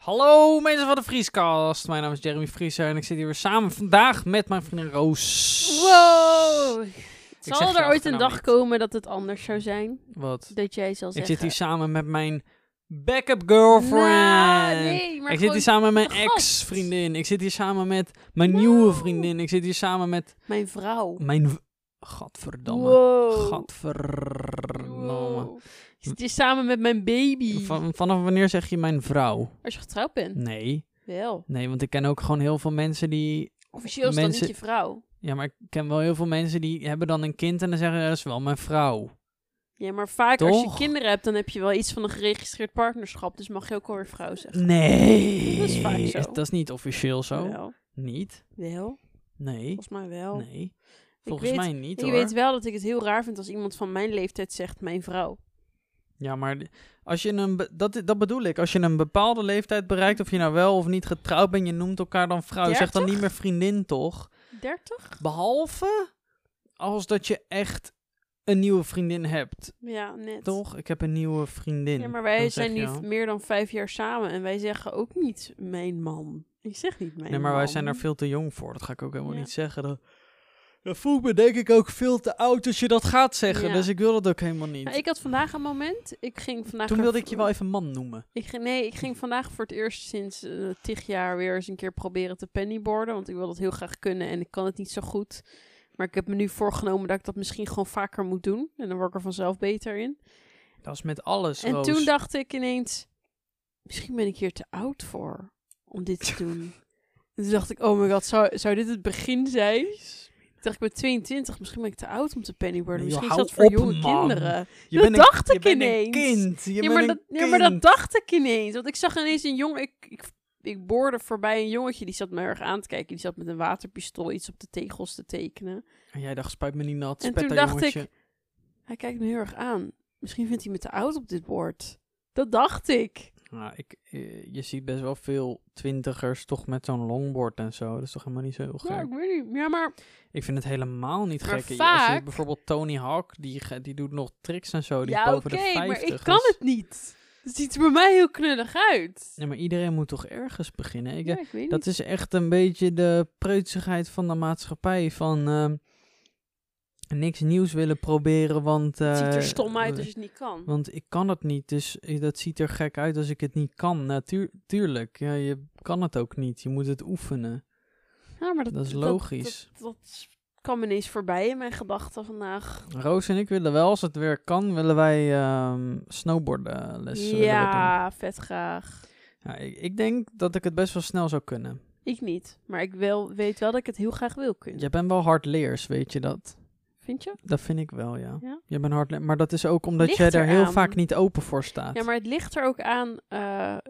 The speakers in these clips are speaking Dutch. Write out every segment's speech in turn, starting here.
Hallo mensen van de Frieskast, mijn naam is Jeremy Frieser en ik zit hier weer samen vandaag met mijn vriendin Roos. Wow! Zal er ooit een dag komen dat het anders zou zijn? Wat? Dat jij zal zeggen. Ik zit hier samen met mijn backup girlfriend. Nou, nee, maar ik zit hier samen met mijn ex-vriendin. Ik zit hier samen met mijn nieuwe vriendin. Ik zit hier samen met... Mijn vrouw. Godverdamme. Wow. Godverdamme. Wow. Ik zit hier samen met mijn baby. Vanaf wanneer zeg je mijn vrouw? Als je getrouwd bent. Nee. Wel. Nee, want ik ken ook gewoon heel veel mensen die... Officieel is dat niet je vrouw. Ja, maar ik ken wel heel veel mensen die hebben dan een kind en dan zeggen dat is wel mijn vrouw. Ja, maar vaak als je kinderen hebt, dan heb je wel iets van een geregistreerd partnerschap. Dus mag je ook alweer vrouw zeggen. Nee. Dat is vaak zo. Dat is niet officieel zo. Wel. Niet? Wel. Nee. Volgens mij wel. Nee. Volgens mij niet, hoor. Ik weet wel dat ik het heel raar vind als iemand van mijn leeftijd zegt mijn vrouw. Ja, maar als je dat bedoel ik. Als je een bepaalde leeftijd bereikt, of je nou wel of niet getrouwd bent, je noemt elkaar dan vrouw. 30? Je zegt dan niet meer vriendin, toch? 30? Behalve als dat je echt een nieuwe vriendin hebt. Ja, net. Toch? Ik heb een nieuwe vriendin. Ja, maar wij zijn nu meer dan 5 jaar samen en wij zeggen ook niet mijn man. Ik zeg niet mijn man. Nee, maar wij zijn daar veel te jong voor. Dat ga ik ook helemaal niet zeggen. Dat voel ik me denk ik ook veel te oud als je dat gaat zeggen. Ja. Dus ik wil dat ook helemaal niet. Nou, ik had vandaag een moment. Toen wilde ik je wel even man noemen. Ik ging vandaag voor het eerst sinds 10 jaar weer eens een keer proberen te pennyboarden. Want ik wil dat heel graag kunnen en ik kan het niet zo goed. Maar ik heb me nu voorgenomen dat ik dat misschien gewoon vaker moet doen. En dan word ik er vanzelf beter in. Dat is met alles, Roos. En toen dacht ik ineens, misschien ben ik hier te oud voor om dit te doen. En toen dacht ik, oh my god, zou dit het begin zijn? Toen dacht ik, met 22, misschien ben ik te oud om te pennyboarden. Misschien is dat voor jonge kinderen. Maar dat dacht ik ineens. Want ik zag ineens een jongen... Ik boorde voorbij een jongetje, die zat me erg aan te kijken. Die zat met een waterpistool iets op de tegels te tekenen. En jij dacht, spuit me niet nat, en toen dacht ik, hij kijkt me heel erg aan. Misschien vindt hij me te oud op dit bord. Dat dacht ik. Nou, je ziet best wel veel 20ers toch met zo'n longboard en zo. Dat is toch helemaal niet zo heel gek? Ja, ik weet niet. Ja, maar... Ik vind het helemaal niet gek. Als je bijvoorbeeld Tony Hawk, die doet nog tricks en zo. Die is boven de 50. Ja, maar ik kan het niet. Het ziet er bij mij heel knullig uit. Nee, maar iedereen moet toch ergens beginnen? Ik weet niet. Dat is echt een beetje de preutsigheid van de maatschappij. Van niks nieuws willen proberen, want... het ziet er stom uit als je het niet kan. Want ik kan het niet, dus dat ziet er gek uit als ik het niet kan. Natuurlijk, ja, je kan het ook niet. Je moet het oefenen. Ja, maar dat is logisch. Dat kwam ineens voorbij in mijn gedachten vandaag. Roos en ik willen wel, als het weer kan, willen wij snowboardlessen. Ja, vet graag. Ja, ik denk dat ik het best wel snel zou kunnen. Ik niet, maar ik weet wel dat ik het heel graag wil kunnen. Je bent wel hardleers, weet je dat? Vind je? Dat vind ik wel, ja. Je bent hardleer, maar dat is ook omdat jij er heel vaak niet open voor staat. Ja, maar het ligt er ook aan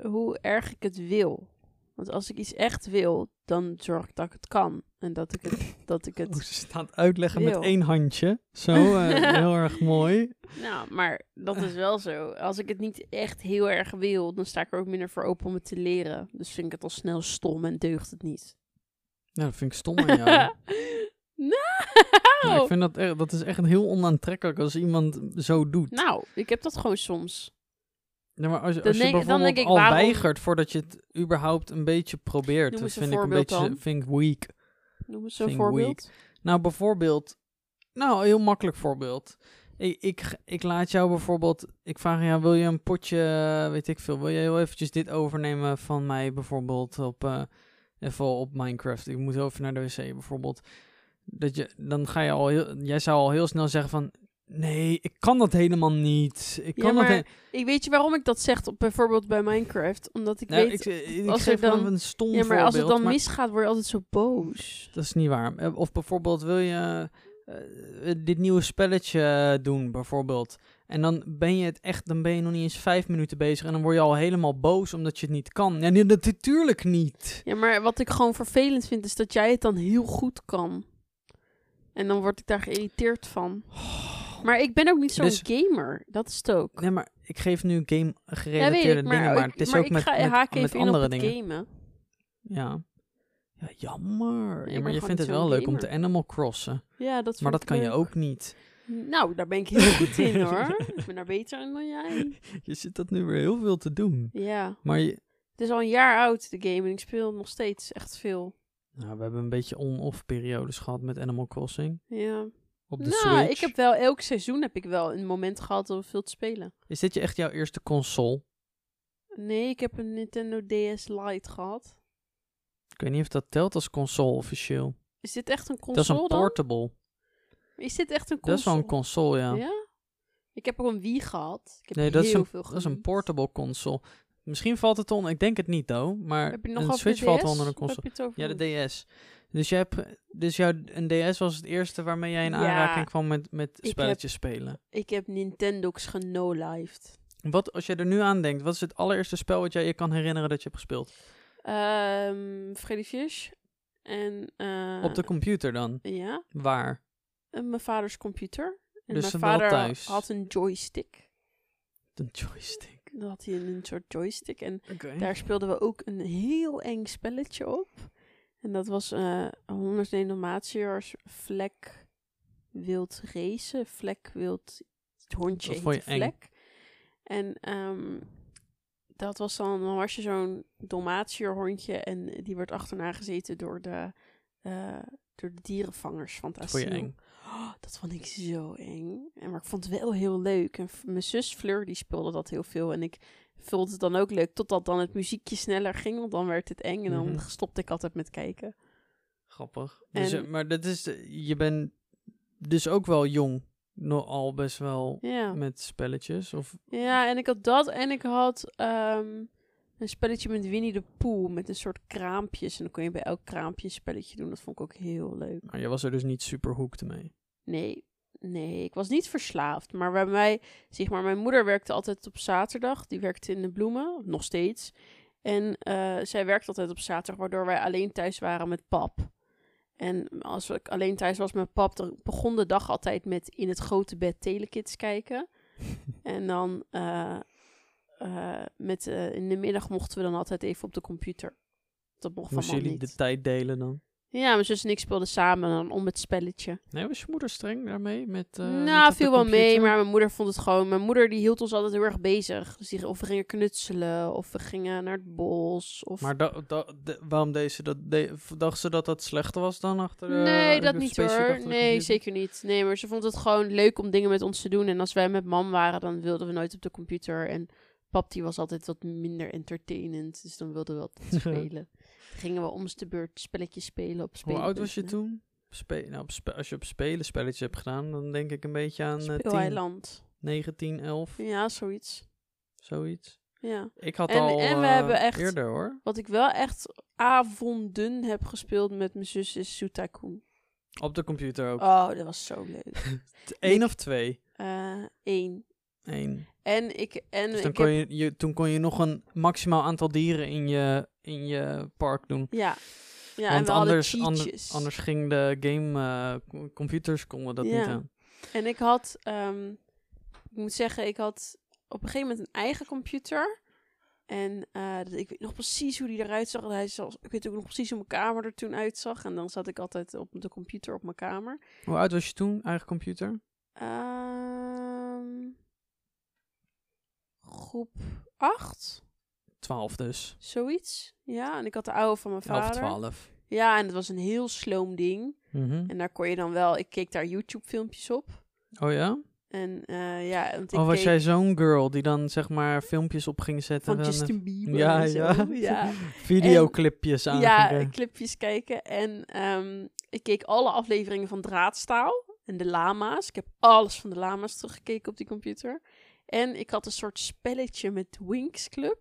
hoe erg ik het wil. Want als ik iets echt wil, dan zorg ik dat ik het kan. En dat ik het ze staat uitleggen wil. Met 1 handje. Zo, heel erg mooi. Nou, maar dat is wel zo. Als ik het niet echt heel erg wil, dan sta ik er ook minder voor open om het te leren. Dus vind ik het al snel stom en deugt het niet. Nou, dat vind ik stom aan jou. Nou, ik vind dat is echt heel onaantrekkelijk als iemand zo doet. Nou, ik heb dat gewoon soms. Ja, maar als je bijvoorbeeld weigert voordat je het überhaupt een beetje probeert, dat vind ik een beetje weak. Noem eens een voorbeeld. Weak. Nou, bijvoorbeeld... Nou, een heel makkelijk voorbeeld. Ik laat jou bijvoorbeeld... Ik vraag jou, wil je een potje... Weet ik veel, wil je heel eventjes dit overnemen van mij bijvoorbeeld op... even op Minecraft. Ik moet even naar de wc bijvoorbeeld. Jij zou al heel snel zeggen van... Nee, ik kan dat helemaal niet. Ik weet je waarom ik dat zeg bijvoorbeeld bij Minecraft? Omdat weet... Ik geef dan een stom voorbeeld. Ja, maar als het dan misgaat, word je altijd zo boos. Dat is niet waar. Of bijvoorbeeld wil je dit nieuwe spelletje doen, bijvoorbeeld. En dan ben je nog niet eens 5 minuten bezig. En dan word je al helemaal boos omdat je het niet kan. Ja, natuurlijk niet. Ja, maar wat ik gewoon vervelend vind, is dat jij het dan heel goed kan. En dan word ik daar geïrriteerd van. Maar ik ben ook niet zo'n gamer. Dat is het ook. Nee, maar ik geef nu game-gerelateerde dingen. Maar het is ook met andere dingen. Gamen. Ja. Ja, jammer. Ja, maar je vindt het wel leuk om te Animal Crossen. Ja, dat maar dat kan je ook niet. Nou, daar ben ik heel goed in, hoor. Ik ben daar beter in dan jij. Je zit dat nu weer heel veel te doen. Ja. Maar Het is al een jaar oud, de game, en ik speel nog steeds echt veel. Nou, we hebben een beetje on-off periodes gehad met Animal Crossing. Ja. Op de Switch. Ik heb wel elk seizoen heb ik wel een moment gehad om veel te spelen. Is dit echt jouw eerste console? Nee, ik heb een Nintendo DS Lite gehad. Ik weet niet of dat telt als console officieel. Is dit echt een console dan? Dat is een portable. Dan? Is dit echt een console? Dat is wel een console, ja. Ja? Ik heb ook een Wii gehad. Ik heb heel veel dat is een portable console. Misschien valt het onder, ik denk het niet, though. Maar een Switch valt onder een console. Ja, de DS. Dus, een DS was het eerste waarmee jij in aanraking kwam met spelletjes spelen. Ik heb Nintendox genolived. Wat, als jij er nu aan denkt, wat is het allereerste spel wat jij je kan herinneren dat je hebt gespeeld? Freddy Fish. En, op de computer dan? Ja. Waar? Mijn vaders computer. En dus mijn vader thuis. Had een joystick. Een joystick? Dan had hij een soort joystick. En daar speelden we ook een heel eng spelletje op. En dat was 101 Dalmatiërs vlek wild racen. Vlek wild hondje in de vlek. En dat was dan was je zo'n Dalmatiër hondje. En die werd achterna gezeten door de dierenvangers van het asiel. Eng. Oh, dat vond ik zo eng. Maar ik vond het wel heel leuk. En mijn zus Fleur, die speelde dat heel veel. En ik vond het dan ook leuk. Totdat dan het muziekje sneller ging. Want dan werd het eng. En dan stopte ik altijd met kijken. Grappig. Dus, maar dat is, je bent dus ook wel jong. Al best wel met spelletjes. Of... Ja, en ik had dat. En ik had een spelletje met Winnie de Poel. Met een soort kraampjes. En dan kon je bij elk kraampje een spelletje doen. Dat vond ik ook heel leuk. Maar je was er dus niet super hooked mee? Nee, ik was niet verslaafd. Maar bij mij, zeg maar, mijn moeder werkte altijd op zaterdag. Die werkte in de bloemen, nog steeds. En zij werkte altijd op zaterdag, waardoor wij alleen thuis waren met pap. En als ik alleen thuis was met pap, dan begon de dag altijd met in het grote bed Telekids kijken. En dan in de middag mochten we dan altijd even op de computer. Dat mocht van man niet. Jullie de tijd delen dan? Ja, mijn zus en ik speelden samen dan om het spelletje. Nee, was je moeder streng daarmee? Met viel wel mee, maar mijn moeder vond het gewoon... Mijn moeder die hield ons altijd heel erg bezig. Dus of we gingen knutselen, of we gingen naar het bos. Of... Maar waarom deed ze dat? Dacht ze dat dat slecht was dan? Nee, dat niet hoor. Nee, zeker niet. Nee, maar ze vond het gewoon leuk om dingen met ons te doen. En als wij met mam waren, dan wilden we nooit op de computer. En pap die was altijd wat minder entertainend. Dus dan wilden we wat spelen. Gingen we om de beurt spelletjes spelen op spelen. Hoe oud was je toen? Als je op spelen spelletjes hebt gedaan, dan denk ik een beetje aan 10, 19, 11. Ja, zoiets. Ja. Ik had we hebben echt, eerder hoor. Wat ik wel echt avonden heb gespeeld met mijn zus is Sutaku. Op de computer ook. Oh, dat was zo leuk. 1 of 2? 1. Toen kon je nog een maximaal aantal dieren in je park doen. Ja. Ja. Want en anders ging de game... computers konden dat niet aan. En ik had... ik moet zeggen, ik had op een gegeven moment een eigen computer. En ik weet nog precies hoe die eruit zag. Ik weet ook nog precies hoe mijn kamer er toen uitzag. En dan zat ik altijd op de computer op mijn kamer. Hoe oud was je toen, eigen computer? Groep 8. 12 dus. Zoiets. Ja, en ik had de oude van mijn vader. 12. Ja, en het was een heel sloom ding. Mm-hmm. En daar kon je dan wel... Ik keek daar YouTube filmpjes op. Oh ja? En want ik was jij zo'n girl die dan zeg maar filmpjes op ging zetten? Van Justin Bieber en zo. Ja. Videoclipjes aan. Ja, clipjes kijken. En ik keek alle afleveringen van Draadstaal en de lama's. Ik heb alles van de lama's teruggekeken op die computer. En ik had een soort spelletje met Winx Club.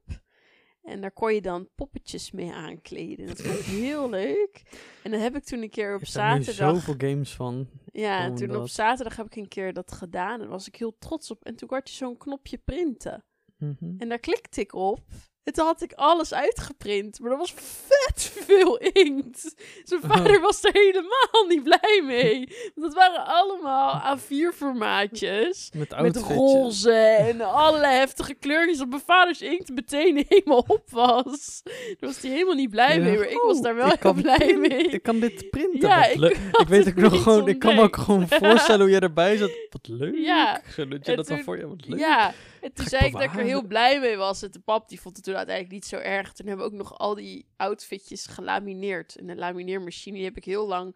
En daar kon je dan poppetjes mee aankleden. Dat vond ik heel leuk. En dan heb ik toen een keer op zaterdag... Er nu zoveel games van. Ja, en toen op zaterdag heb ik een keer dat gedaan. En daar was ik heel trots op. En toen had je zo'n knopje printen. Mm-hmm. En daar klikte ik op. En toen had ik alles uitgeprint. Maar dat was vet veel inkt. Zijn vader was er helemaal niet blij mee. Want dat waren allemaal A4 formaatjes. Met roze en allerlei heftige kleurtjes. Dat mijn vaders inkt meteen helemaal op was. Daar was hij helemaal niet blij mee. Maar ik was daar wel heel blij mee. Ik kan dit printen. Ja, ik weet ook nog gewoon. Ik kan me ook gewoon voorstellen hoe jij erbij zat. Wat leuk. Ja. Zo doet je dat dan voor je. Wat leuk. Ja. En toen zei ik dat ik er heel blij mee was. En de pap die vond het toen uiteindelijk niet zo erg. Toen hebben we ook nog al die outfitjes gelamineerd. En de lamineermachine die heb ik heel lang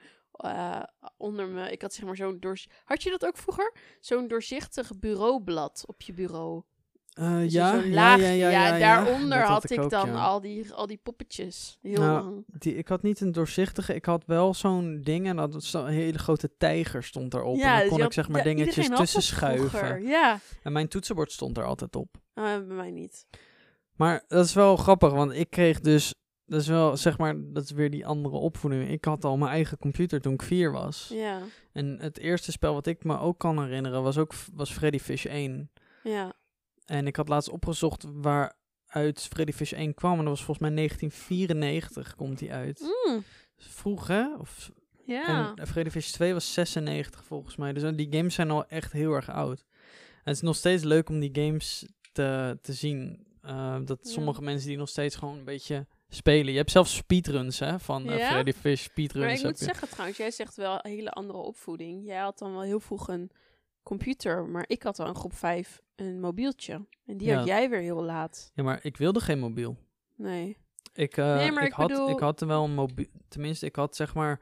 onder me. Ik had zeg maar zo'n had je dat ook vroeger? Zo'n doorzichtig bureaublad op je bureau. Dus ja, zo'n laag, ja, daaronder had ik ook, al die poppetjes. Heel lang. Ik had niet een doorzichtige, ik had wel zo'n ding en dat zo'n hele grote tijger stond daarop. Ja, en dan dus kon ik zeg maar dingetjes tussen schuiven. Ja. En mijn toetsenbord stond er altijd op. Bij mij niet. Maar dat is wel grappig, want ik kreeg dus, dat is wel zeg maar, dat is weer die andere opvoeding. Ik had al mijn eigen computer toen ik 4 was. Ja. En het eerste spel wat ik me ook kan herinneren was Freddy Fish 1. Ja. En ik had laatst opgezocht waaruit Freddy Fish 1 kwam. En dat was volgens mij 1994 komt die uit. Mm. Vroeg, hè? Ja. En Freddy Fish 2 was 96 volgens mij. Dus die games zijn al echt heel erg oud. En het is nog steeds leuk om die games te zien. Sommige mensen die nog steeds gewoon een beetje spelen. Je hebt zelfs speedruns, hè? Van Freddy Fish speedruns. Maar ik moet zeggen trouwens, jij zegt wel een hele andere opvoeding. Jij had dan wel heel vroeg een computer, maar ik had al in groep 5 een mobieltje. En die had jij weer heel laat. Ja, maar ik wilde geen mobiel. Nee. Ik had wel een mobiel. Tenminste, ik had zeg maar,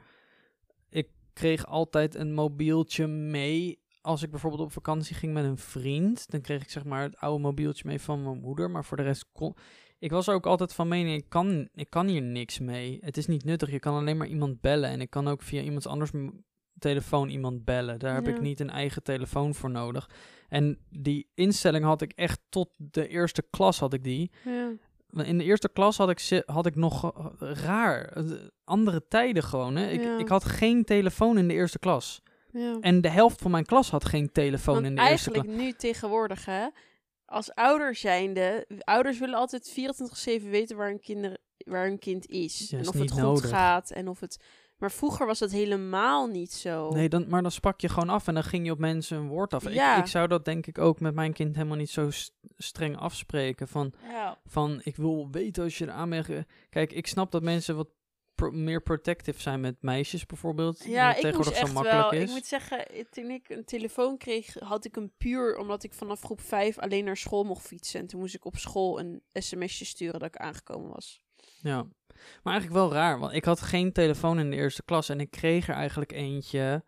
ik kreeg altijd een mobieltje mee. Als ik bijvoorbeeld op vakantie ging met een vriend, dan kreeg ik zeg maar het oude mobieltje mee van mijn moeder. Maar voor de rest kon... Ik was ook altijd van mening, ik kan hier niks mee. Het is niet nuttig. Je kan alleen maar iemand bellen. En ik kan ook via iemand anders telefoon iemand bellen. Daar heb ik niet een eigen telefoon voor nodig. En die instelling had ik echt tot de eerste klas had ik die. Ja. In de eerste klas had ik nog raar. Andere tijden gewoon. Hè. Ik had geen telefoon in de eerste klas. Ja. En de helft van mijn klas had geen telefoon in de eerste klas. Eigenlijk nu tegenwoordig, hè. Als ouder zijnde, ouders willen altijd 24/7 weten waar hun kind is. Ja, en of het goed gaat en of het... Maar vroeger was dat helemaal niet zo. Nee, maar dan sprak je gewoon af en dan ging je op mensen een woord af. Ja. Ik zou dat denk ik ook met mijn kind helemaal niet zo streng afspreken. Van ik wil weten als je er aan bent. Kijk, ik snap dat mensen wat meer protective zijn met meisjes bijvoorbeeld. Ja, ik moest echt wel. Ik moet zeggen, toen ik een telefoon kreeg, had ik hem puur omdat ik vanaf groep 5 alleen naar school mocht fietsen. En toen moest ik op school een sms'je sturen dat ik aangekomen was. Ja, maar eigenlijk wel raar, want ik had geen telefoon in de eerste klas en ik kreeg er eigenlijk eentje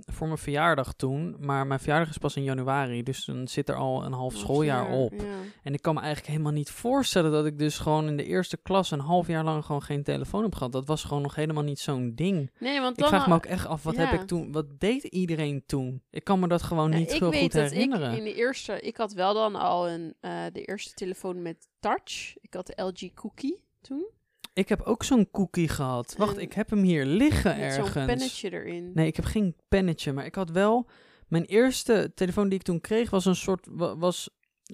voor mijn verjaardag toen. Maar mijn verjaardag is pas in januari, dus dan zit er al een half schooljaar op. Ja. En ik kan me eigenlijk helemaal niet voorstellen dat ik dus gewoon in de eerste klas een half jaar lang gewoon geen telefoon heb gehad. Dat was gewoon nog helemaal niet zo'n ding. Nee, want ik vraag me ook echt af, wat heb ik toen, wat deed iedereen toen? Ik kan me dat gewoon niet zo goed herinneren. Ik had wel dan al de eerste telefoon met touch. Ik had de LG Cookie toen. Ik heb ook zo'n cookie gehad. Wacht, ik heb hem hier liggen ergens. Zo'n pennetje erin. Nee, ik heb geen pennetje, maar ik had wel... Mijn eerste telefoon die ik toen kreeg was een soort...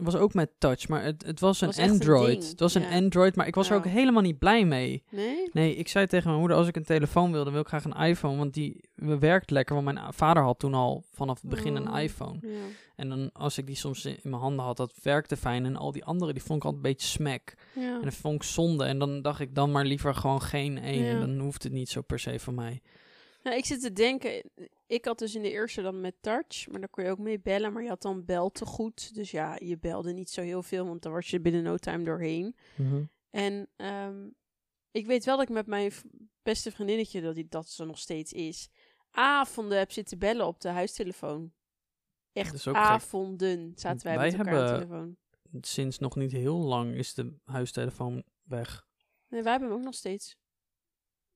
was ook met touch, maar het was een Android. Het was een Android, maar ik was er ook helemaal niet blij mee. Nee? Nee, ik zei tegen mijn moeder, als ik een telefoon wil, dan wil ik graag een iPhone, want die werkt lekker, want mijn vader had toen al vanaf het begin een iPhone. Ja. En dan, als ik die soms in mijn handen had, dat werkte fijn, en al die andere, die vond ik altijd een beetje smack. Ja. En dat vond ik zonde, en dan dacht ik dan maar liever gewoon geen één, dan hoeft het niet zo per se van mij. Nou, ik zit te denken, ik had dus in de eerste dan met touch, maar daar kon je ook mee bellen, maar je had dan beltegoed. Dus ja, je belde niet zo heel veel, want dan was je binnen no time doorheen. Mm-hmm. En ik weet wel dat ik met mijn beste vriendinnetje, dat ze nog steeds is, avonden heb zitten bellen op de huistelefoon. Echt avonden zaten wij met elkaar aan de telefoon. Sinds nog niet heel lang is de huistelefoon weg. Nee, wij hebben hem ook nog steeds.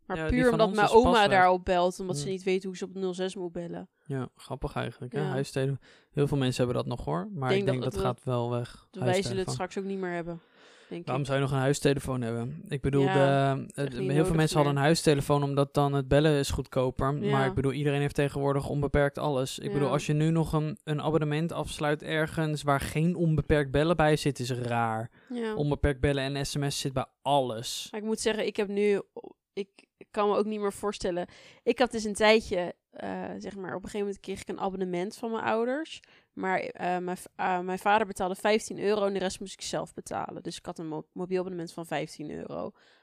Maar ja, puur omdat mijn oma daarop belt, omdat ze niet weet hoe ze op 06 moet bellen. Ja, grappig eigenlijk. Ja. Huistelefoon. Heel veel mensen hebben dat nog hoor, maar ik denk dat gaat wel weg. Wij zullen het straks ook niet meer hebben. Waarom zou je nog een huistelefoon hebben? Ik bedoel, heel veel mensen hadden een huistelefoon, omdat dan het bellen is goedkoper. Ja. Maar ik bedoel, iedereen heeft tegenwoordig onbeperkt alles. Ik bedoel, als je nu nog een abonnement afsluit ergens waar geen onbeperkt bellen bij zit, is raar. Ja. Onbeperkt bellen en sms zit bij alles. Maar ik moet zeggen, ik heb nu... Ik kan me ook niet meer voorstellen. Ik had dus een tijdje, zeg maar, op een gegeven moment kreeg ik een abonnement van mijn ouders. Maar mijn vader betaalde €15 en de rest moest ik zelf betalen. Dus ik had een mobiel abonnement van €15.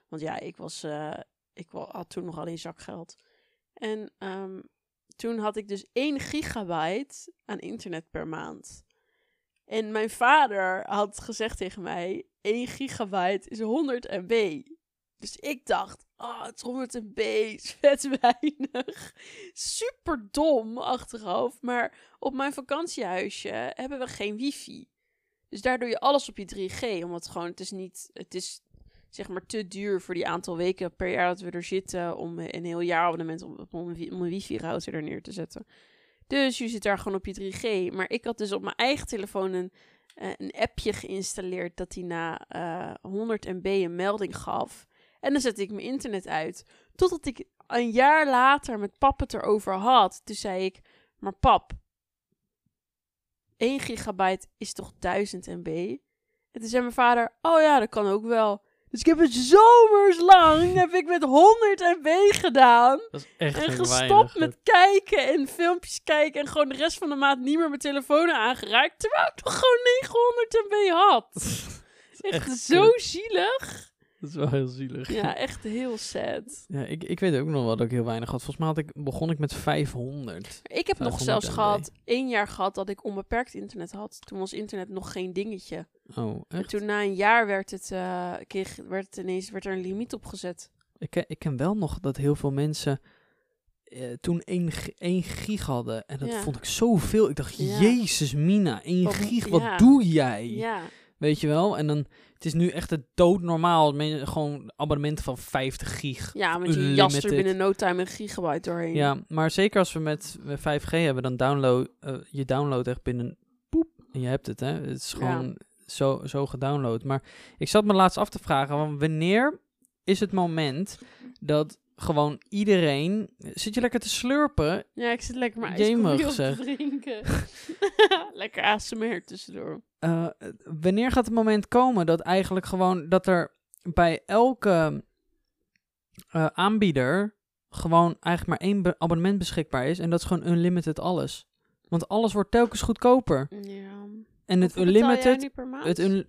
Want ja, ik had toen nog alleen zakgeld. En toen had ik dus 1 gigabyte aan internet per maand. En mijn vader had gezegd tegen mij, 1 gigabyte is 100 MB. Dus ik dacht, het is 100 MB, is vet weinig. Super dom achteraf, maar op mijn vakantiehuisje hebben we geen wifi. Dus daar doe je alles op je 3G, omdat het is zeg maar te duur voor die aantal weken per jaar dat we er zitten om een heel jaar abonnement om een wifi-router er neer te zetten. Dus je zit daar gewoon op je 3G. Maar ik had dus op mijn eigen telefoon een appje geïnstalleerd dat hij na 100 MB een melding gaf. En dan zette ik mijn internet uit. Totdat ik een jaar later met pap het erover had. Toen zei ik, maar pap, 1 gigabyte is toch 1000 MB? En toen zei mijn vader, oh ja, dat kan ook wel. Dus ik heb het zomerslang met 100 MB gedaan. Dat is echt en gestopt weinig, met kijken en filmpjes kijken. En gewoon de rest van de maand niet meer mijn telefoon aangeraakt. Terwijl ik nog gewoon 900 MB had. Echt zo zielig. Dat is wel heel zielig. Ja, echt heel sad. Ja, ik weet ook nog wel dat ik heel weinig had. Volgens mij begon ik met 500. Ik heb nog zelfs MB. 1 jaar gehad dat ik onbeperkt internet had. Toen was internet nog geen dingetje. Oh, echt? En toen na een jaar werd er een limiet op gezet. Ik ken wel nog dat heel veel mensen toen 1 gig hadden. En dat vond ik zoveel. Ik dacht, Jezus Mina, 1 gig, wat doe jij? Ja. Weet je wel? En dan, het is nu echt het doodnormaal. Gewoon abonnementen van 50 gig. Ja, want je jas er binnen no time een gigabyte doorheen. Ja, maar zeker als we met 5G hebben, dan download echt binnen poep. En je hebt het, hè? Het is gewoon zo gedownload. Maar ik zat me laatst af te vragen, want wanneer is het moment dat gewoon iedereen... Zit je lekker te slurpen? Ja, ik zit lekker mijn ijskoffie op te drinken. Lekker ASMR tussendoor. Wanneer gaat het moment komen dat eigenlijk gewoon... dat er bij elke aanbieder... gewoon eigenlijk maar 1 abonnement beschikbaar is... en dat is gewoon unlimited alles. Want alles wordt telkens goedkoper. Ja. En het unlimited... €35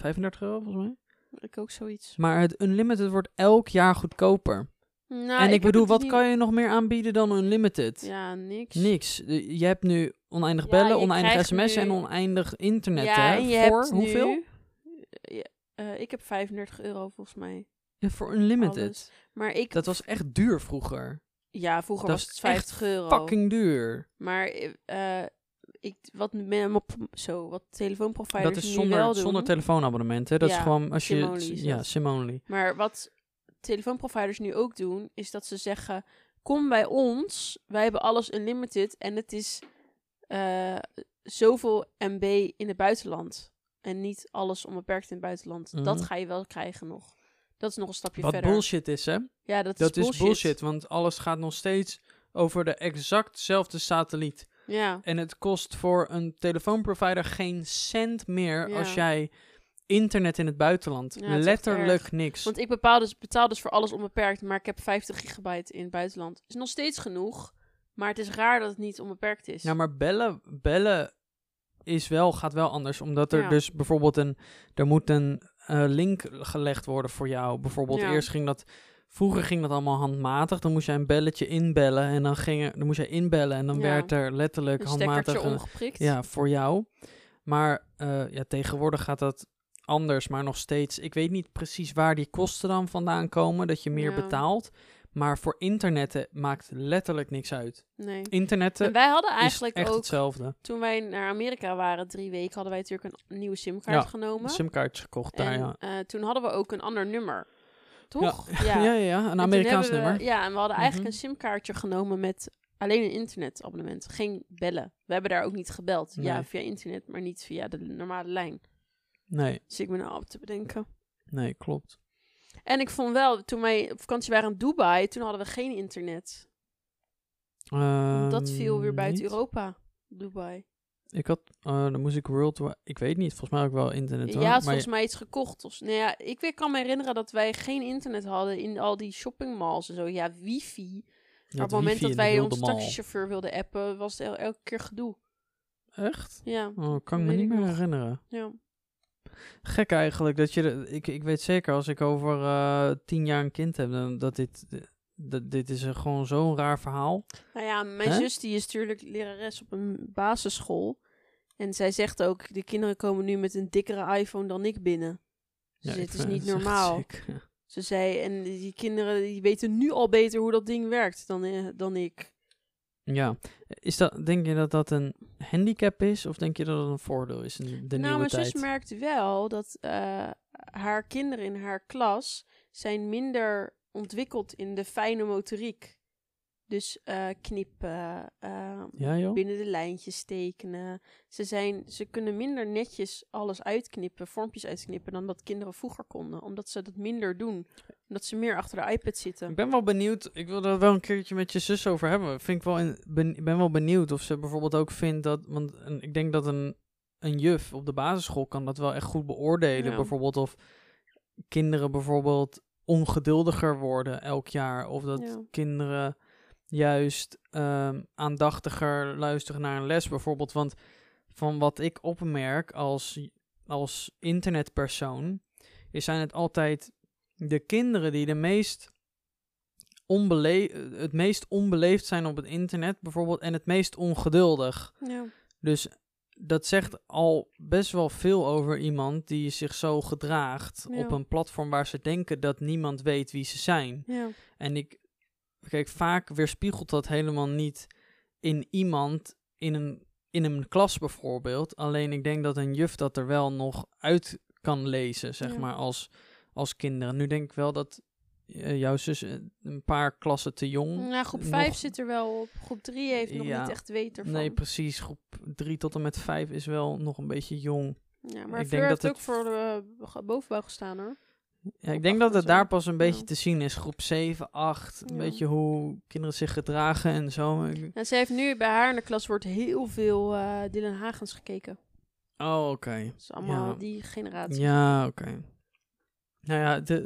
volgens mij? Ik ook zoiets. Maar het unlimited wordt elk jaar goedkoper. Nou, en ik bedoel, wat kan je nog meer aanbieden dan unlimited? Ja, niks. Je hebt nu oneindig bellen, oneindig sms'en en oneindig internet. Ja, hè? Voor hoeveel? Ik heb €35 volgens mij. Ja, voor unlimited. Alles. Maar dat was echt duur vroeger. Ja, vroeger was het €50. Fucking duur. Maar wat telefoonproviders dat is zonder, nu wel doen... Zonder telefoonabonnement, hè? Dat is gewoon... Als sim only. Maar wat telefoonproviders nu ook doen, is dat ze zeggen... Kom bij ons, wij hebben alles unlimited... en het is zoveel MB in het buitenland. En niet alles onbeperkt in het buitenland. Mm. Dat ga je wel krijgen nog. Dat is nog een stapje verder. Wat bullshit is, hè? Ja, dat is bullshit. Dat is bullshit, want alles gaat nog steeds over de exactzelfde satelliet... Ja. En het kost voor een telefoonprovider geen cent meer als jij internet in het buitenland. Ja, letterlijk niks. Want ik betaal dus voor alles onbeperkt, maar ik heb 50 gigabyte in het buitenland. Is nog steeds genoeg, maar het is raar dat het niet onbeperkt is. Nou, maar bellen gaat wel anders, omdat er dus bijvoorbeeld er moet een link gelegd worden voor jou. Bijvoorbeeld Vroeger ging dat allemaal handmatig. Dan moest jij een belletje inbellen. En dan moest jij inbellen. En dan werd er letterlijk een handmatig... omgeprikt. Ja, voor jou. Maar tegenwoordig gaat dat anders. Maar nog steeds... Ik weet niet precies waar die kosten dan vandaan komen. Dat je meer betaalt. Maar voor internetten maakt letterlijk niks uit. Nee. Internetten wij hadden eigenlijk is echt ook, hetzelfde. Toen wij naar Amerika waren, 3 weken... hadden wij natuurlijk een nieuwe simkaart genomen. Een simkaartje gekocht daar, toen hadden we ook een ander nummer. Toch? Ja. Ja, een Amerikaans nummer. Ja, en we hadden eigenlijk een simkaartje genomen met alleen een internetabonnement. Geen bellen. We hebben daar ook niet gebeld. Nee. Ja, via internet, maar niet via de normale lijn. Nee. Dus ik ben nou op te bedenken. Nee, klopt. En ik vond wel, toen wij op vakantie waren in Dubai, toen hadden we geen internet. Dat viel weer buiten Europa, Dubai. Ik had, dan moest ik worldwide... Ik weet niet, volgens mij ook wel internet. Ja, had volgens mij iets gekocht. Ik kan me herinneren dat wij geen internet hadden in al die shoppingmalls en zo. Ja, wifi. Maar op het moment dat wij ons taxichauffeur wilden appen, was het elke keer gedoe. Echt? Ja. Oh, kan ik me niet meer herinneren. Ja. Gek eigenlijk. Dat ik weet zeker, als ik over 10 jaar een kind heb, dan dat dit... Dit is gewoon zo'n raar verhaal. Nou ja, mijn zus die is natuurlijk lerares op een basisschool. En zij zegt ook, de kinderen komen nu met een dikkere iPhone dan ik binnen. Dus ja, dit is niet normaal. Ziek, ja. Ze zei, en die kinderen die weten nu al beter hoe dat ding werkt dan ik. Ja, denk je dat dat een handicap is of denk je dat het een voordeel is in de nieuwe tijd? Nou, mijn zus merkt wel dat haar kinderen in haar klas zijn minder ontwikkeld in de fijne motoriek. Dus knippen, binnen de lijntjes tekenen. Ze kunnen minder netjes alles uitknippen, vormpjes uitknippen, dan dat kinderen vroeger konden. Omdat ze dat minder doen. Omdat ze meer achter de iPad zitten. Ik ben wel benieuwd, ik wil daar wel een keertje met je zus over hebben. Ik ben wel benieuwd of ze bijvoorbeeld ook vindt dat... Want ik denk dat een juf op de basisschool kan dat wel echt goed beoordelen. Ja. Bijvoorbeeld of kinderen bijvoorbeeld ongeduldiger worden elk jaar. Of dat kinderen... juist aandachtiger luisteren naar een les bijvoorbeeld. Want van wat ik opmerk als internetpersoon... zijn het altijd de kinderen die het meest onbeleefd zijn op het internet bijvoorbeeld... en het meest ongeduldig. Ja. Dus dat zegt al best wel veel over iemand die zich zo gedraagt... op een platform waar ze denken dat niemand weet wie ze zijn. Ja. En kijk, vaak weerspiegelt dat helemaal niet in iemand in een klas bijvoorbeeld. Alleen ik denk dat een juf dat er wel nog uit kan lezen, zeg maar, als kinderen. Nu denk ik wel dat jouw zus een paar klassen te jong... Ja, groep 5 zit er wel op. Groep 3 heeft nog niet echt weet ervan. Nee, precies. Groep 3 tot en met 5 is wel nog een beetje jong. Ja, maar ik denk dat ook voor de bovenbouw gestaan, hoor. Ja, ik denk dat het daar pas een beetje te zien is. Groep 7, 8. Een beetje hoe kinderen zich gedragen en zo. En ze heeft nu bij haar in de klas wordt heel veel Dylan Hagens gekeken. Oh, oké. Dus allemaal die generatie. Ja, oké. Nou ja,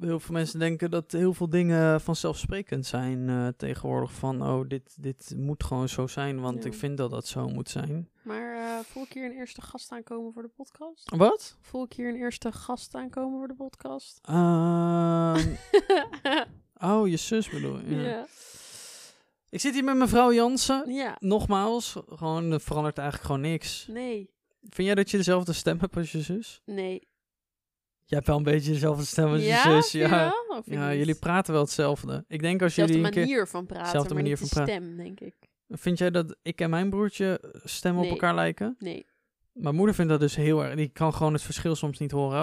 heel veel mensen denken dat heel veel dingen vanzelfsprekend zijn tegenwoordig. Van, dit moet gewoon zo zijn, want ik vind dat dat zo moet zijn. Maar voel ik hier een eerste gast aankomen voor de podcast? Wat? Voel ik hier een eerste gast aankomen voor de podcast? Oh, je zus bedoel je? Ja. Ik zit hier met mevrouw Jansen. Ja. Nogmaals, gewoon, er verandert eigenlijk gewoon niks. Nee. Vind jij dat je dezelfde stem hebt als je zus? Nee. Jij hebt wel een beetje dezelfde stem als je zus. Ja, jullie praten wel hetzelfde. Ik denk als zelfde jullie een manier keer... van praten, zelfde maar manier niet van de stem, denk ik. Vind jij dat ik en mijn broertje stemmen op elkaar lijken? Nee. Mijn moeder vindt dat dus heel erg... Die kan gewoon het verschil soms niet horen.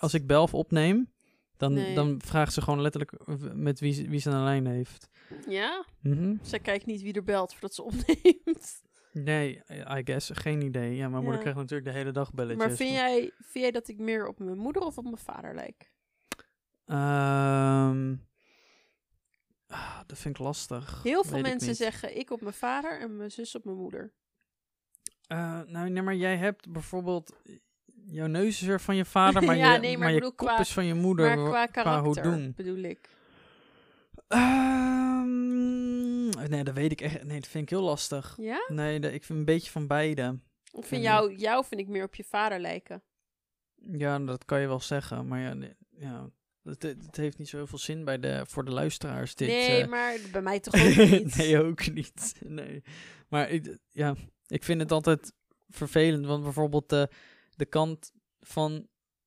Als ik Belf opneem, dan vraagt ze gewoon letterlijk met wie ze aan de lijn heeft. Ja? Mm-hmm. Zij kijkt niet wie er belt voordat ze opneemt. Nee, I guess. Geen idee. Ja, mijn moeder krijgt natuurlijk de hele dag belletjes. Maar vind jij dat ik meer op mijn moeder of op mijn vader lijk? Dat vind ik lastig. Heel veel mensen zeggen ik op mijn vader en mijn zus op mijn moeder. Maar jij hebt bijvoorbeeld... Jouw neus is weer van je vader, maar je kop is van je moeder. Maar qua karakter hoe doen. Bedoel ik. Nee, dat weet ik echt. Nee, dat vind ik heel lastig. Ja? Nee, ik vind een beetje van beide. Of jou vind ik meer op je vader lijken. Ja, dat kan je wel zeggen. Maar ja het heeft niet zo heel veel zin voor de luisteraars. Dit, nee, maar bij mij toch ook niet. Nee, ook niet. Nee. Maar ik vind het altijd vervelend. Want bijvoorbeeld de kant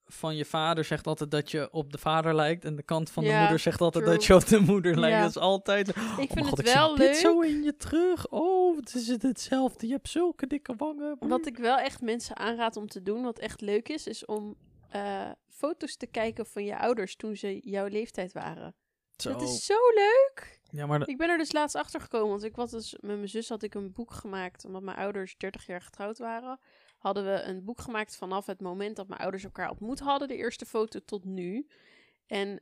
van je vader zegt altijd dat je op de vader lijkt. En de kant van de moeder zegt altijd dat je op de moeder lijkt. Ja. Dat is altijd... Ik vind het wel leuk. Dit zo in je terug. Oh, het is hetzelfde. Je hebt zulke dikke wangen. Wat ik wel echt mensen aanraad om te doen, wat echt leuk is om foto's te kijken van je ouders toen ze jouw leeftijd waren. Zo. Dat is zo leuk. Ja, maar ik ben er dus laatst achter gekomen. Want met mijn zus had ik een boek gemaakt. Omdat mijn ouders 30 jaar getrouwd waren, hadden we een boek gemaakt vanaf het moment dat mijn ouders elkaar ontmoet hadden. De eerste foto tot nu. En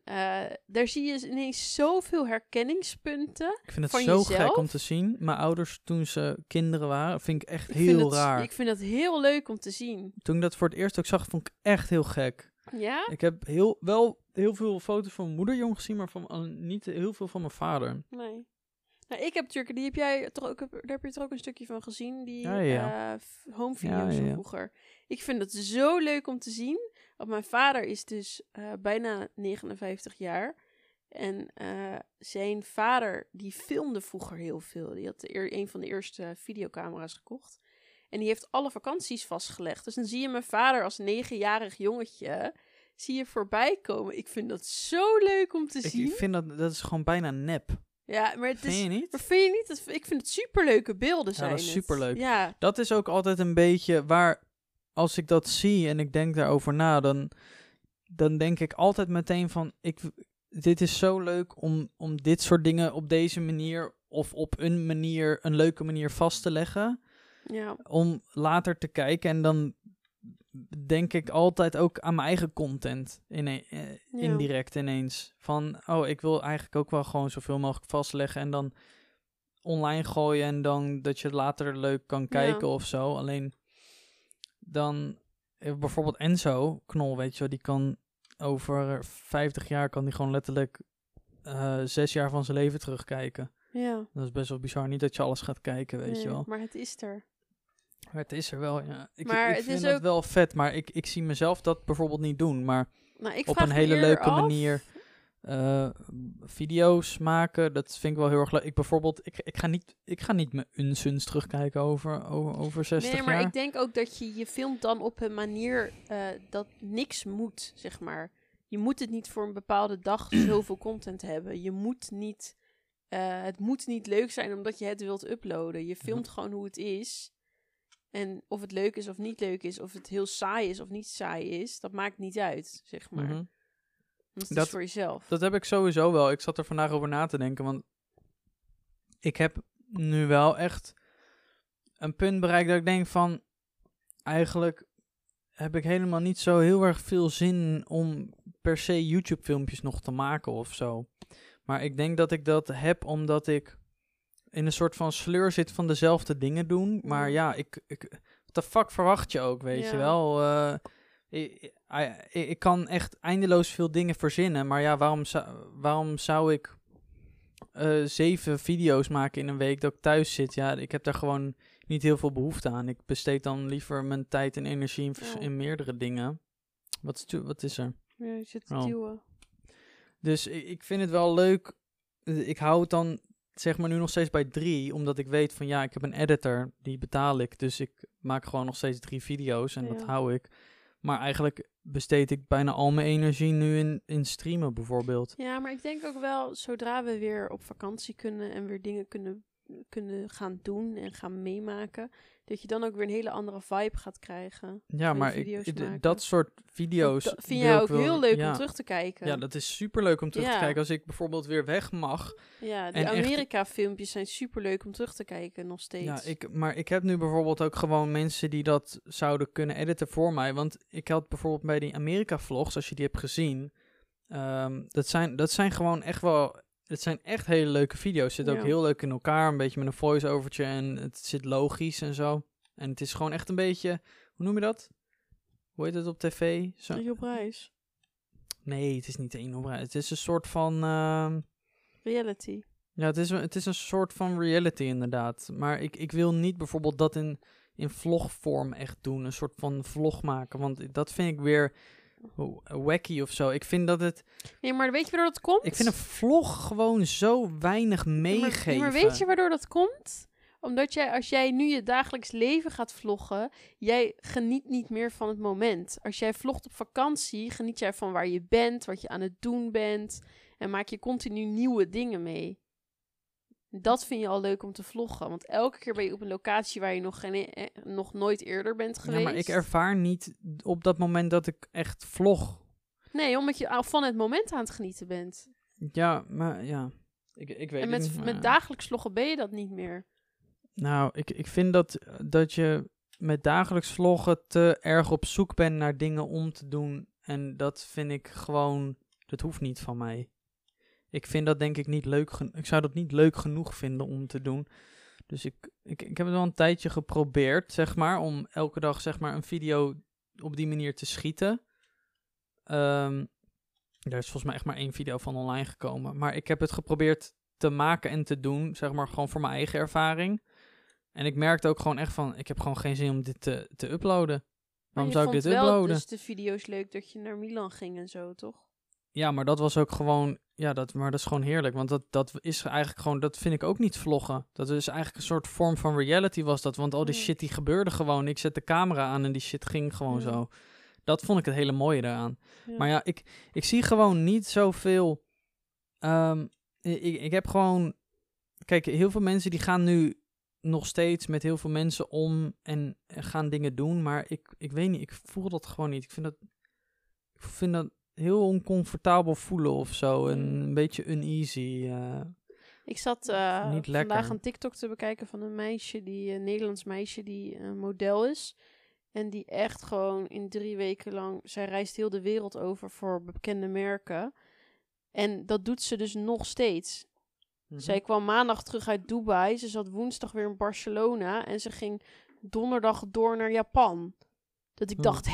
daar zie je ineens zoveel herkenningspunten. Ik vind het zo gek om te zien. Mijn ouders toen ze kinderen waren, vind ik echt heel raar. Ik vind dat heel leuk om te zien. Toen ik dat voor het eerst ook zag, vond ik echt heel gek. Ja? Ik heb wel heel veel foto's van mijn moeder jong gezien, maar niet heel veel van mijn vader. Nee. Nou, ik heb natuurlijk, daar heb je toch ook een stukje van gezien, die home video's van vroeger. Ik vind dat zo leuk om te zien. Want mijn vader is dus bijna 59 jaar. En zijn vader, die filmde vroeger heel veel. Die had een van de eerste videocamera's gekocht. En die heeft alle vakanties vastgelegd. Dus dan zie je mijn vader als 9-jarig jongetje... zie je voorbij komen. Ik vind dat zo leuk om te zien. Ik vind dat is gewoon bijna nep. Ja, maar het is, vind je niet? Ik vind het superleuke beelden zijn. Ja, dat is superleuk. Ja. Dat is ook altijd een beetje waar... Als ik dat zie en ik denk daarover na... Dan denk ik altijd meteen van... Dit is zo leuk om dit soort dingen op deze manier... of op een manier, een leuke manier vast te leggen. Ja. Om later te kijken. En dan denk ik altijd ook aan mijn eigen content. Indirect ineens. Van, ik wil eigenlijk ook wel gewoon zoveel mogelijk vastleggen. En dan online gooien. En dan dat je het later leuk kan kijken of zo. Alleen dan... Bijvoorbeeld Enzo Knol, weet je wel, die kan over 50 jaar kan die gewoon letterlijk 6 jaar van zijn leven terugkijken. Ja. Dat is best wel bizar. Niet dat je alles gaat kijken, weet je wel. Maar het is er. Maar het is er wel, ja. Ik vind het ook... wel vet, maar ik zie mezelf dat bijvoorbeeld niet doen. Maar nou, op een hele leuke manier video's maken, dat vind ik wel heel erg leuk. Ik ga niet mijn Unsuns terugkijken over 60 jaar. Nee, maar ik denk ook dat je filmt dan op een manier dat niks moet, zeg maar. Je moet het niet voor een bepaalde dag zoveel content hebben. Je moet niet... het moet niet leuk zijn omdat je het wilt uploaden. Je filmt gewoon hoe het is. En of het leuk is of niet leuk is, of het heel saai is of niet saai is, dat maakt niet uit, zeg maar. Mm-hmm. Dat is voor jezelf. Dat heb ik sowieso wel. Ik zat er vandaag over na te denken, want ik heb nu wel echt een punt bereikt dat ik denk van, eigenlijk heb ik helemaal niet zo heel erg veel zin om per se YouTube-filmpjes nog te maken of zo. Maar ik denk dat ik dat heb omdat ik in een soort van sleur zit van dezelfde dingen doen. Maar ja, wat de fuck verwacht je ook, weet je wel? Ik kan echt eindeloos veel dingen verzinnen. Maar ja, waarom zou ik 7 video's maken in een week dat ik thuis zit? Ja, ik heb daar gewoon niet heel veel behoefte aan. Ik besteed dan liever mijn tijd en energie in meerdere dingen. Wat is er? Ja, je zit te duwen. Dus ik vind het wel leuk. Ik hou het dan zeg maar nu nog steeds bij 3. Omdat ik weet van ja, ik heb een editor. Die betaal ik. Dus ik maak gewoon nog steeds 3 video's. En dat hou ik. Maar eigenlijk besteed ik bijna al mijn energie nu in streamen bijvoorbeeld. Ja, maar ik denk ook wel, zodra we weer op vakantie kunnen en weer dingen kunnen gaan doen en gaan meemaken, dat je dan ook weer een hele andere vibe gaat krijgen. Ja, maar dat soort video's... Dat vind jij ook heel leuk om terug te kijken. Ja, dat is superleuk om terug te kijken. Als ik bijvoorbeeld weer weg mag... Ja, die Amerika-filmpjes zijn superleuk om terug te kijken nog steeds. Ja, maar ik heb nu bijvoorbeeld ook gewoon mensen die dat zouden kunnen editen voor mij. Want ik had bijvoorbeeld bij die Amerika-vlogs, als je die hebt gezien... Dat zijn gewoon echt wel... Het zijn echt hele leuke video's. Het zit ook heel leuk in elkaar. Een beetje met een voice-overtje. En het zit logisch en zo. En het is gewoon echt een beetje... Hoe noem je dat? Hoe heet het op tv? Eén op reis. Nee, het is niet één op reis. Het is een soort van... Reality. Ja, het is een soort van reality inderdaad. Maar ik wil niet bijvoorbeeld dat in vlogvorm echt doen. Een soort van vlog maken. Want dat vind ik weer... wacky of zo. Ik vind dat het... Nee, maar weet je waardoor dat komt? Ik vind een vlog gewoon zo weinig meegeven. Nee, maar weet je waardoor dat komt? Omdat als jij nu je dagelijks leven gaat vloggen, jij geniet niet meer van het moment. Als jij vlogt op vakantie, geniet jij van waar je bent, wat je aan het doen bent en maak je continu nieuwe dingen mee. Dat vind je al leuk om te vloggen. Want elke keer ben je op een locatie waar je nog nooit eerder bent geweest. Ja, maar ik ervaar niet op dat moment dat ik echt vlog. Nee, omdat je al van het moment aan het genieten bent. Ja, maar ja. Ik weet het niet. En met dagelijks vloggen ben je dat niet meer. Nou, ik vind dat je met dagelijks vloggen te erg op zoek bent naar dingen om te doen. En dat vind ik gewoon... Dat hoeft niet van mij. Ik vind dat denk ik niet leuk genoeg. Ik zou dat niet leuk genoeg vinden om te doen. Dus ik heb het wel een tijdje geprobeerd, zeg maar, om elke dag zeg maar een video op die manier te schieten. Daar is volgens mij echt maar 1 video van online gekomen. Maar ik heb het geprobeerd te maken en te doen, zeg maar, gewoon voor mijn eigen ervaring. En ik merkte ook gewoon echt van, ik heb gewoon geen zin om dit te uploaden. Waarom zou ik dit uploaden? Maar je vond wel dus de video's leuk dat je naar Milan ging en zo, toch? Ja, maar dat was ook gewoon... Ja, maar dat is gewoon heerlijk. Want dat is eigenlijk gewoon... Dat vind ik ook niet vloggen. Dat is eigenlijk een soort vorm van reality was dat. Want al die shit die gebeurde gewoon. Ik zet de camera aan en die shit ging gewoon zo. Dat vond ik het hele mooie daaraan. Ja. Maar ja, ik zie gewoon niet zoveel... ik heb gewoon... Kijk, heel veel mensen die gaan nu nog steeds met heel veel mensen om en gaan dingen doen. Maar ik weet niet, ik voel dat gewoon niet. Ik vind dat heel oncomfortabel voelen of zo. En een beetje uneasy. Ik zat vandaag een TikTok te bekijken van een meisje, een Nederlands meisje die model is. En die echt gewoon in 3 weken lang... Zij reist heel de wereld over voor bekende merken. En dat doet ze dus nog steeds. Mm-hmm. Zij kwam maandag terug uit Dubai. Ze zat woensdag weer in Barcelona. En ze ging donderdag door naar Japan. Dat ik dacht,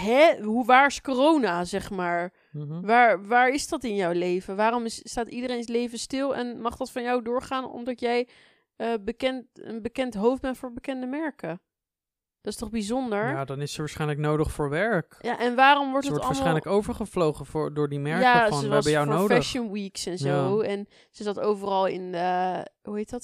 waar is corona, zeg maar? Mm-hmm. Waar is dat in jouw leven? Waarom staat iedereen's leven stil? En mag dat van jou doorgaan omdat jij een bekend hoofd bent voor bekende merken? Dat is toch bijzonder? Ja, dan is ze waarschijnlijk nodig voor werk. Ja, en waarom wordt het allemaal... Ze wordt waarschijnlijk overgevlogen door die merken van, we hebben jou nodig. Ja, ze was voor Fashion Weeks en zo. Ja. En ze zat overal in,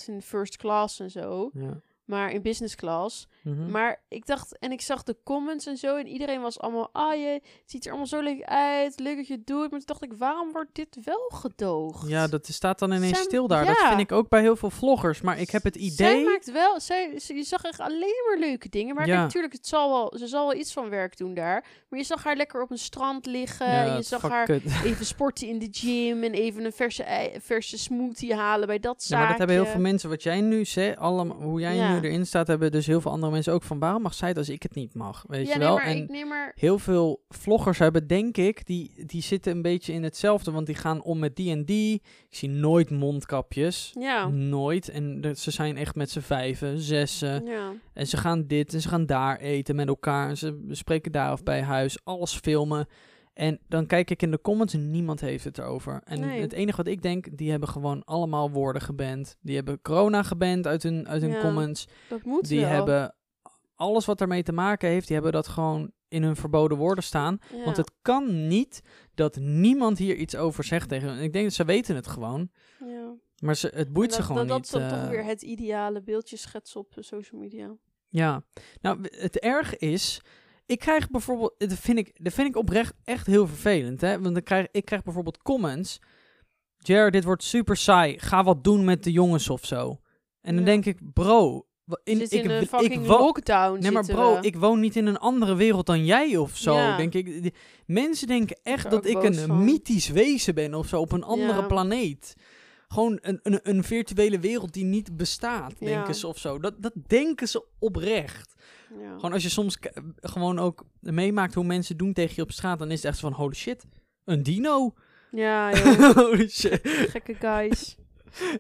in first class en zo. Ja. Maar in business class. Mm-hmm. Maar ik dacht, en ik zag de comments en zo. En iedereen was allemaal, het ziet er allemaal zo leuk uit. Leuk dat je het doet. Maar toen dacht ik, waarom wordt dit wel gedoogd? Ja, dat staat dan ineens stil daar. Ja. Dat vind ik ook bij heel veel vloggers. Maar ik heb het idee... Je zag echt alleen maar leuke dingen. Maar natuurlijk, ze zal wel iets van werk doen daar. Maar je zag haar lekker op een strand liggen. Ja, en je zag haar even sporten in de gym. En even een verse smoothie halen bij dat zaakje. Ja, maar dat hebben heel veel mensen. Wat jij nu zegt, hoe jij nu erin staat, hebben dus heel veel andere mensen ook van, waarom mag zij het als ik het niet mag? Weet je wel? Heel veel vloggers hebben, denk ik, die zitten een beetje in hetzelfde, want die gaan om met die en die. Ik zie nooit mondkapjes. Ja. Nooit. En ze zijn echt met z'n 5, 6. Ja. En ze gaan dit en ze gaan daar eten met elkaar. En ze spreken daar of bij huis. Alles filmen. En dan kijk ik in de comments en niemand heeft het erover. En het enige wat ik denk, die hebben gewoon allemaal woorden geband. Die hebben corona geband uit hun comments. Dat moet die wel. Hebben alles wat ermee te maken heeft, die hebben dat gewoon in hun verboden woorden staan. Ja. Want het kan niet dat niemand hier iets over zegt tegen hun. Ik denk dat ze weten het gewoon. Ja. Maar het boeit ze gewoon niet. Dat is toch weer het ideale beeldje schetsen op social media. Ja. Nou, het erg is... Ik krijg bijvoorbeeld, dat vind ik oprecht echt heel vervelend, hè? Want ik krijg bijvoorbeeld comments. Jer, dit wordt super saai. Ga wat doen met de jongens of zo. En dan denk ik, bro, lockdown. Nee, maar bro, ik woon niet in een andere wereld dan jij of zo. Ja. Denk ik. Mensen denken echt dat ik een mythisch wezen ben of zo op een andere planeet. Gewoon een virtuele wereld die niet bestaat, denken ze of zo. Dat denken ze oprecht. Ja. Gewoon als je soms gewoon ook meemaakt hoe mensen doen tegen je op straat, dan is het echt van, holy shit, een dino. Ja, joh. Holy shit. Gekke guys.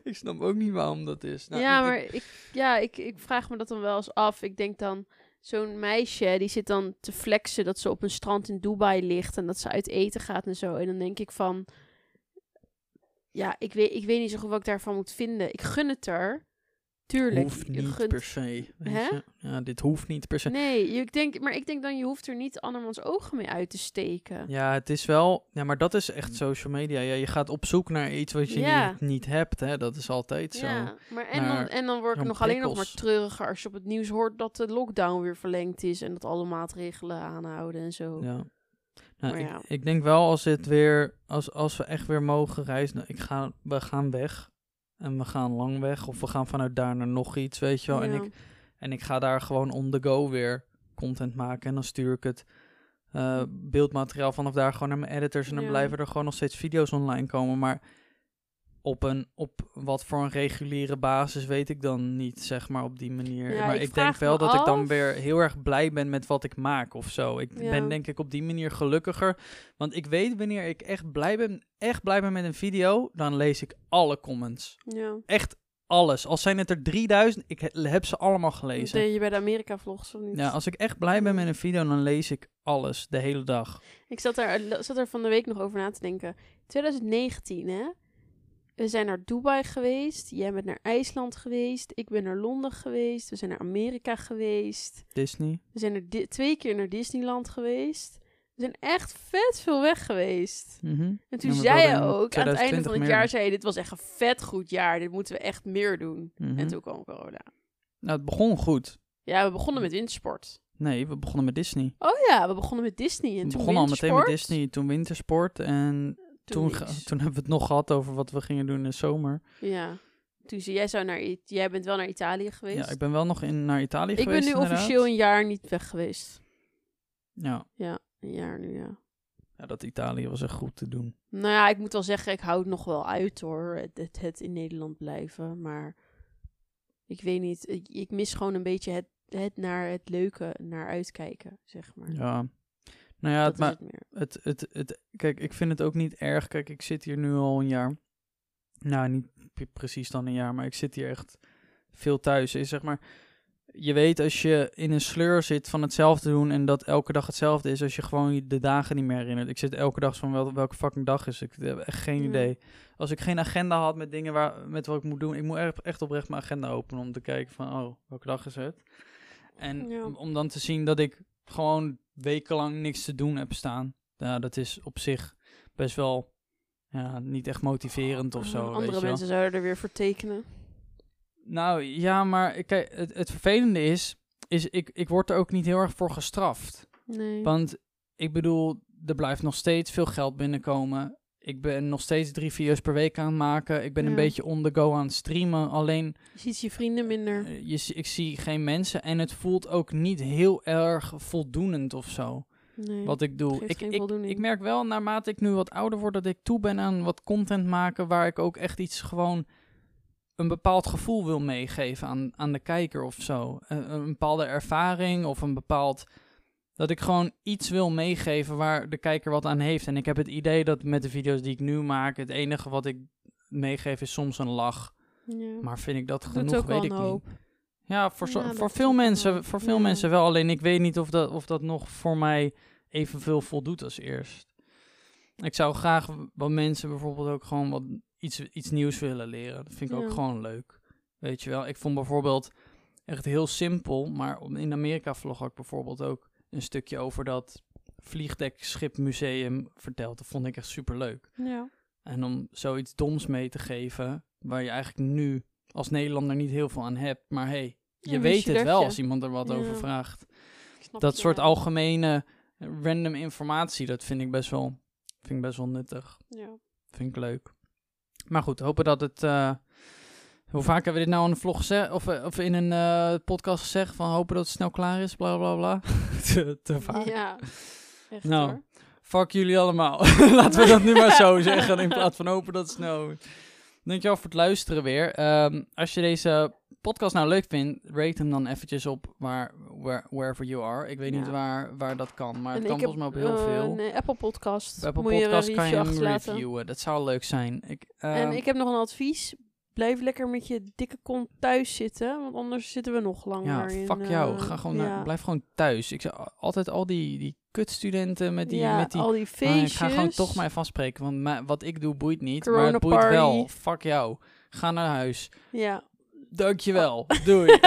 Ik snap ook niet waarom dat is. Nou, ik vraag me dat dan wel eens af. Ik denk dan, zo'n meisje, die zit dan te flexen dat ze op een strand in Dubai ligt en dat ze uit eten gaat en zo. En dan denk ik van, ja, ik weet niet zo goed wat ik daarvan moet vinden. Ik gun het er. Tuurlijk. Hoeft niet per se. Ja, dit hoeft niet per se. Nee, ik denk dan, je hoeft er niet andermans ogen mee uit te steken. Ja, het is wel... Ja, maar dat is echt social media. Ja, je gaat op zoek naar iets wat je niet hebt. Hè? Dat is altijd zo. Maar en dan word ik alleen nog maar treuriger als je op het nieuws hoort dat de lockdown weer verlengd is en dat alle maatregelen aanhouden en zo. Ja. Nou, ik denk wel, als dit weer... Als we echt weer mogen reizen... Nou, we gaan weg. En we gaan lang weg. Of we gaan vanuit daar naar nog iets, weet je wel. Ja. En ik ga daar gewoon on the go weer content maken. En dan stuur ik het beeldmateriaal vanaf daar gewoon naar mijn editors. En dan blijven er gewoon nog steeds video's online komen. Maar op wat voor een reguliere basis weet ik dan niet, zeg maar, op die manier. Ja, maar ik denk wel dat ik dan weer heel erg blij ben met wat ik maak of zo. Ik ben denk ik op die manier gelukkiger. Want ik weet, wanneer ik echt blij ben met een video, dan lees ik alle comments. Ja. Echt alles. Al zijn het er 3000, ik heb ze allemaal gelezen. Dat deed je bij de Amerika-vlogs of niet? Ja, als ik echt blij ben met een video, dan lees ik alles, de hele dag. Ik zat er van de week nog over na te denken. 2019, hè? We zijn naar Dubai geweest. Jij bent naar IJsland geweest. Ik ben naar Londen geweest. We zijn naar Amerika geweest. Disney. We zijn 2 keer naar Disneyland geweest. We zijn echt vet veel weg geweest. Mm-hmm. En toen zei je ook, aan het einde van het jaar zei je, dit was echt een vet goed jaar. Dit moeten we echt meer doen. Mm-hmm. En toen kwam corona. Nou, het begon goed. Ja, we begonnen met wintersport. Nee, we begonnen met Disney. Oh ja, we begonnen met Disney. En we begonnen al meteen met Disney, toen wintersport. En toen hebben we het nog gehad over wat we gingen doen in de zomer. Ja. Toen zei jij, jij bent wel naar Italië geweest. Ja, ik ben wel nog naar Italië geweest. Ik ben nu officieel een jaar niet weg geweest. Ja. Ja, een jaar nu, ja. Ja, dat Italië was echt goed te doen. Nou ja, ik moet wel zeggen, ik hou het nog wel uit hoor. Het in Nederland blijven, maar ik weet niet. Ik mis gewoon een beetje het naar het leuke, naar uitkijken, zeg maar. Ja. Nou ja, kijk, ik vind het ook niet erg. Kijk, ik zit hier nu al een jaar. Nou, niet precies dan een jaar, maar ik zit hier echt veel thuis. Is zeg maar, je weet als je in een sleur zit van hetzelfde doen en dat elke dag hetzelfde is, als je gewoon de dagen niet meer herinnert. Ik zit elke dag van welke fucking dag is. Ik heb echt geen idee. Als ik geen agenda had met dingen met wat ik moet doen, ik moet echt oprecht mijn agenda openen om te kijken van, oh, welke dag is het? En om dan te zien dat ik gewoon wekenlang niks te doen heb staan. Nou, dat is op zich best wel... Ja, niet echt motiverend of zo. Andere mensen zouden er weer voor tekenen. Nou, ja, maar kijk, het vervelende is ik word er ook niet heel erg voor gestraft. Nee. Want ik bedoel, er blijft nog steeds veel geld binnenkomen. Ik ben nog steeds 3 video's per week aan het maken. Ik ben een beetje on the go aan het streamen. Alleen... Je ziet je vrienden minder. Ik zie geen mensen. En het voelt ook niet heel erg voldoenend of zo. Nee, wat ik doe. Ik merk wel, naarmate ik nu wat ouder word, dat ik toe ben aan wat content maken waar ik ook echt iets gewoon een bepaald gevoel wil meegeven aan de kijker of zo. Een bepaalde ervaring of een bepaald... Dat ik gewoon iets wil meegeven waar de kijker wat aan heeft. En ik heb het idee dat met de video's die ik nu maak, het enige wat ik meegeef is soms een lach. Ja. Maar vind ik dat genoeg, weet ik niet. Ja, voor veel mensen wel. Alleen ik weet niet of dat nog voor mij evenveel voldoet als eerst. Ik zou graag wat mensen bijvoorbeeld ook gewoon iets nieuws willen leren. Dat vind ik ook gewoon leuk. Weet je wel, ik vond bijvoorbeeld echt heel simpel, maar in Amerika vlog ik bijvoorbeeld ook een stukje over dat vliegdekschipmuseum verteld. Dat vond ik echt superleuk. Ja. En om zoiets doms mee te geven, waar je eigenlijk nu als Nederlander niet heel veel aan hebt, maar hey, je weet het wel als iemand er wat over vraagt. Dat soort algemene random informatie, dat vind ik best wel nuttig. Ja. Vind ik leuk. Maar goed, hopen dat het... hoe vaak hebben we dit nou in een vlog gezegd, of in een podcast gezegd, van hopen dat het snel klaar is, bla bla bla. te vaak. Ja, echt nou, hoor. Fuck jullie allemaal. Laten we dat nu maar zo zeggen, in plaats van hopen dat het snel... Dankjewel voor het luisteren weer. Als je deze podcast nou leuk vindt, rate hem dan eventjes op wherever you are. Ik weet niet waar dat kan, maar het kan volgens mij op heel veel. Nee, Apple Podcast. Apple Moet Podcast je kan je hem reviewen. Dat zou leuk zijn. En ik heb nog een advies. Blijf lekker met je dikke kont thuis zitten, want anders zitten we nog langer in. Ja, fuck jou. Ga gewoon blijf gewoon thuis. Ik zou altijd al die kutstudenten met die al die feestjes. Ik ga gewoon toch maar vastspreken, want wat ik doe boeit niet, Corona maar het boeit party. Wel. Fuck jou. Ga naar huis. Ja. Dankjewel. Doei.